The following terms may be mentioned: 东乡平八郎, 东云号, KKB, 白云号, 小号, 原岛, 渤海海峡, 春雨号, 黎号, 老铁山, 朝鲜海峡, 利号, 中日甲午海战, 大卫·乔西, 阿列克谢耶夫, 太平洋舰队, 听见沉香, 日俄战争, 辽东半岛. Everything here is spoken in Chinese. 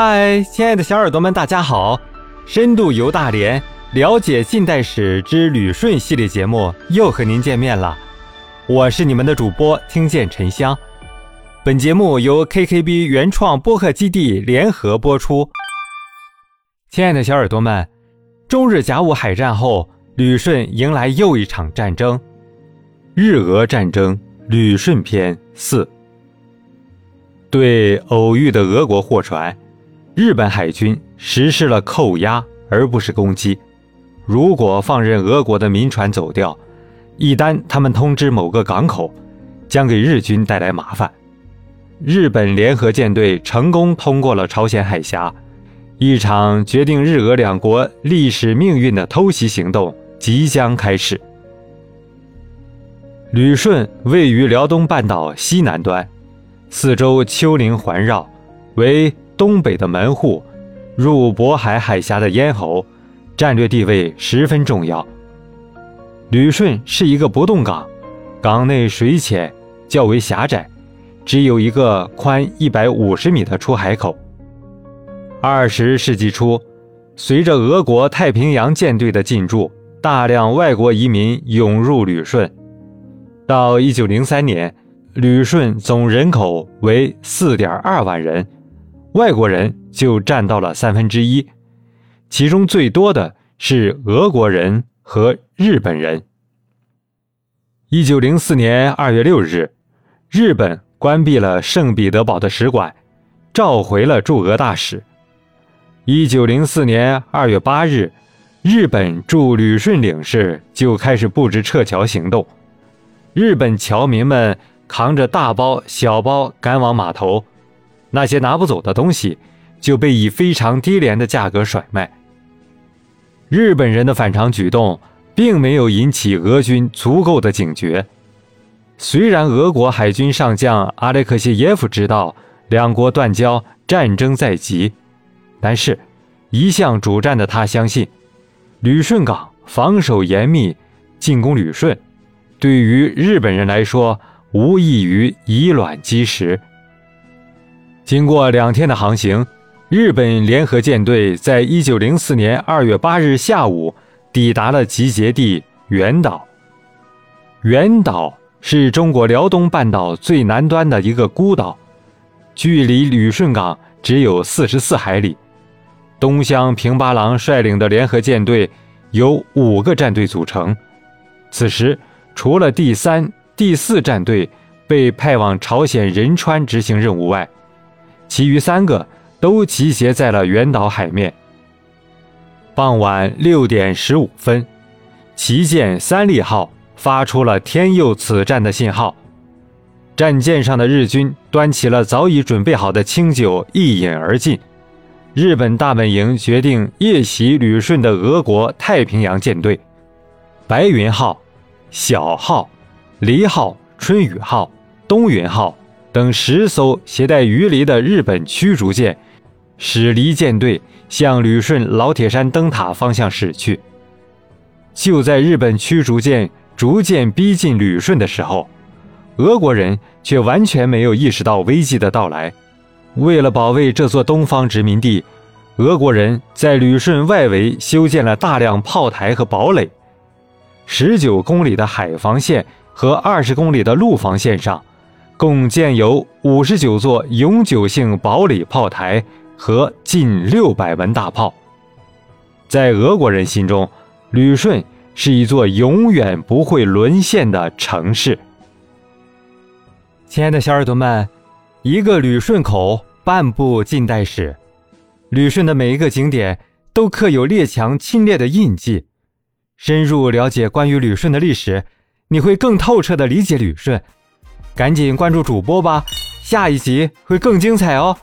嗨，亲爱的小耳朵们，大家好！深度游大连，了解近代史之旅顺系列节目又和您见面了，我是你们的主播听见沉香。本节目由 KKB 原创播客基地联合播出。亲爱的小耳朵们，中日甲午海战后，旅顺迎来又一场战争——日俄战争旅顺篇4。对偶遇的俄国货船，日本海军实施了扣押而不是攻击。如果放任俄国的民船走掉，一旦他们通知某个港口，将给日军带来麻烦。日本联合舰队成功通过了朝鲜海峡，一场决定日俄两国历史命运的偷袭行动即将开始。旅顺位于辽东半岛西南端，四周丘陵环绕，为东北的门户，入渤海海峡的咽喉，战略地位十分重要。旅顺是一个不动港，港内水浅，较为狭窄，只有一个宽150米的出海口。20世纪初，随着俄国太平洋舰队的进驻，大量外国移民涌入旅顺。到1903年，旅顺总人口为 4.2 万人，外国人就占到了1/3，其中最多的是俄国人和日本人。1904年2月6日，日本关闭了圣彼得堡的使馆，召回了驻俄大使。1904年2月8日，日本驻旅顺领事就开始布置撤侨行动。日本侨民们扛着大包小包赶往码头，那些拿不走的东西就被以非常低廉的价格甩卖。日本人的反常举动并没有引起俄军足够的警觉。虽然俄国海军上将阿列克谢耶夫知道两国断交，战争在即，但是一向主战的他相信，旅顺港防守严密，进攻旅顺对于日本人来说无异于以卵击石。经过2天的航行，日本联合舰队在1904年2月8日下午抵达了集结地原岛。原岛是中国辽东半岛最南端的一个孤岛，距离旅顺港只有44海里。东乡平八郎率领的联合舰队由5个战队组成，此时除了第3、第4战队被派往朝鲜仁川执行任务外，其余3个都集结在了原岛海面。傍晚6点15分，旗舰3利号发出了天佑此战的信号。战舰上的日军端起了早已准备好的清酒一饮而尽。日本大本营决定夜袭旅顺的俄国太平洋舰队。白云号、小号、黎号、春雨号、东云号等10艘携带鱼犁的日本驱逐舰，驶离舰队向旅顺老铁山灯塔方向驶去。就在日本驱逐舰逐渐逼近旅顺的时候，俄国人却完全没有意识到危机的到来。为了保卫这座东方殖民地，俄国人在旅顺外围修建了大量炮台和堡垒。19公里的海防线和20公里的陆防线上共建有59座永久性堡垒炮台和近600门大炮。在俄国人心中，旅顺是一座永远不会沦陷的城市。亲爱的小耳朵们，一个旅顺口，半部近代史。旅顺的每一个景点都刻有列强侵略的印记。深入了解关于旅顺的历史，你会更透彻地理解旅顺。赶紧关注主播吧，下一集会更精彩哦。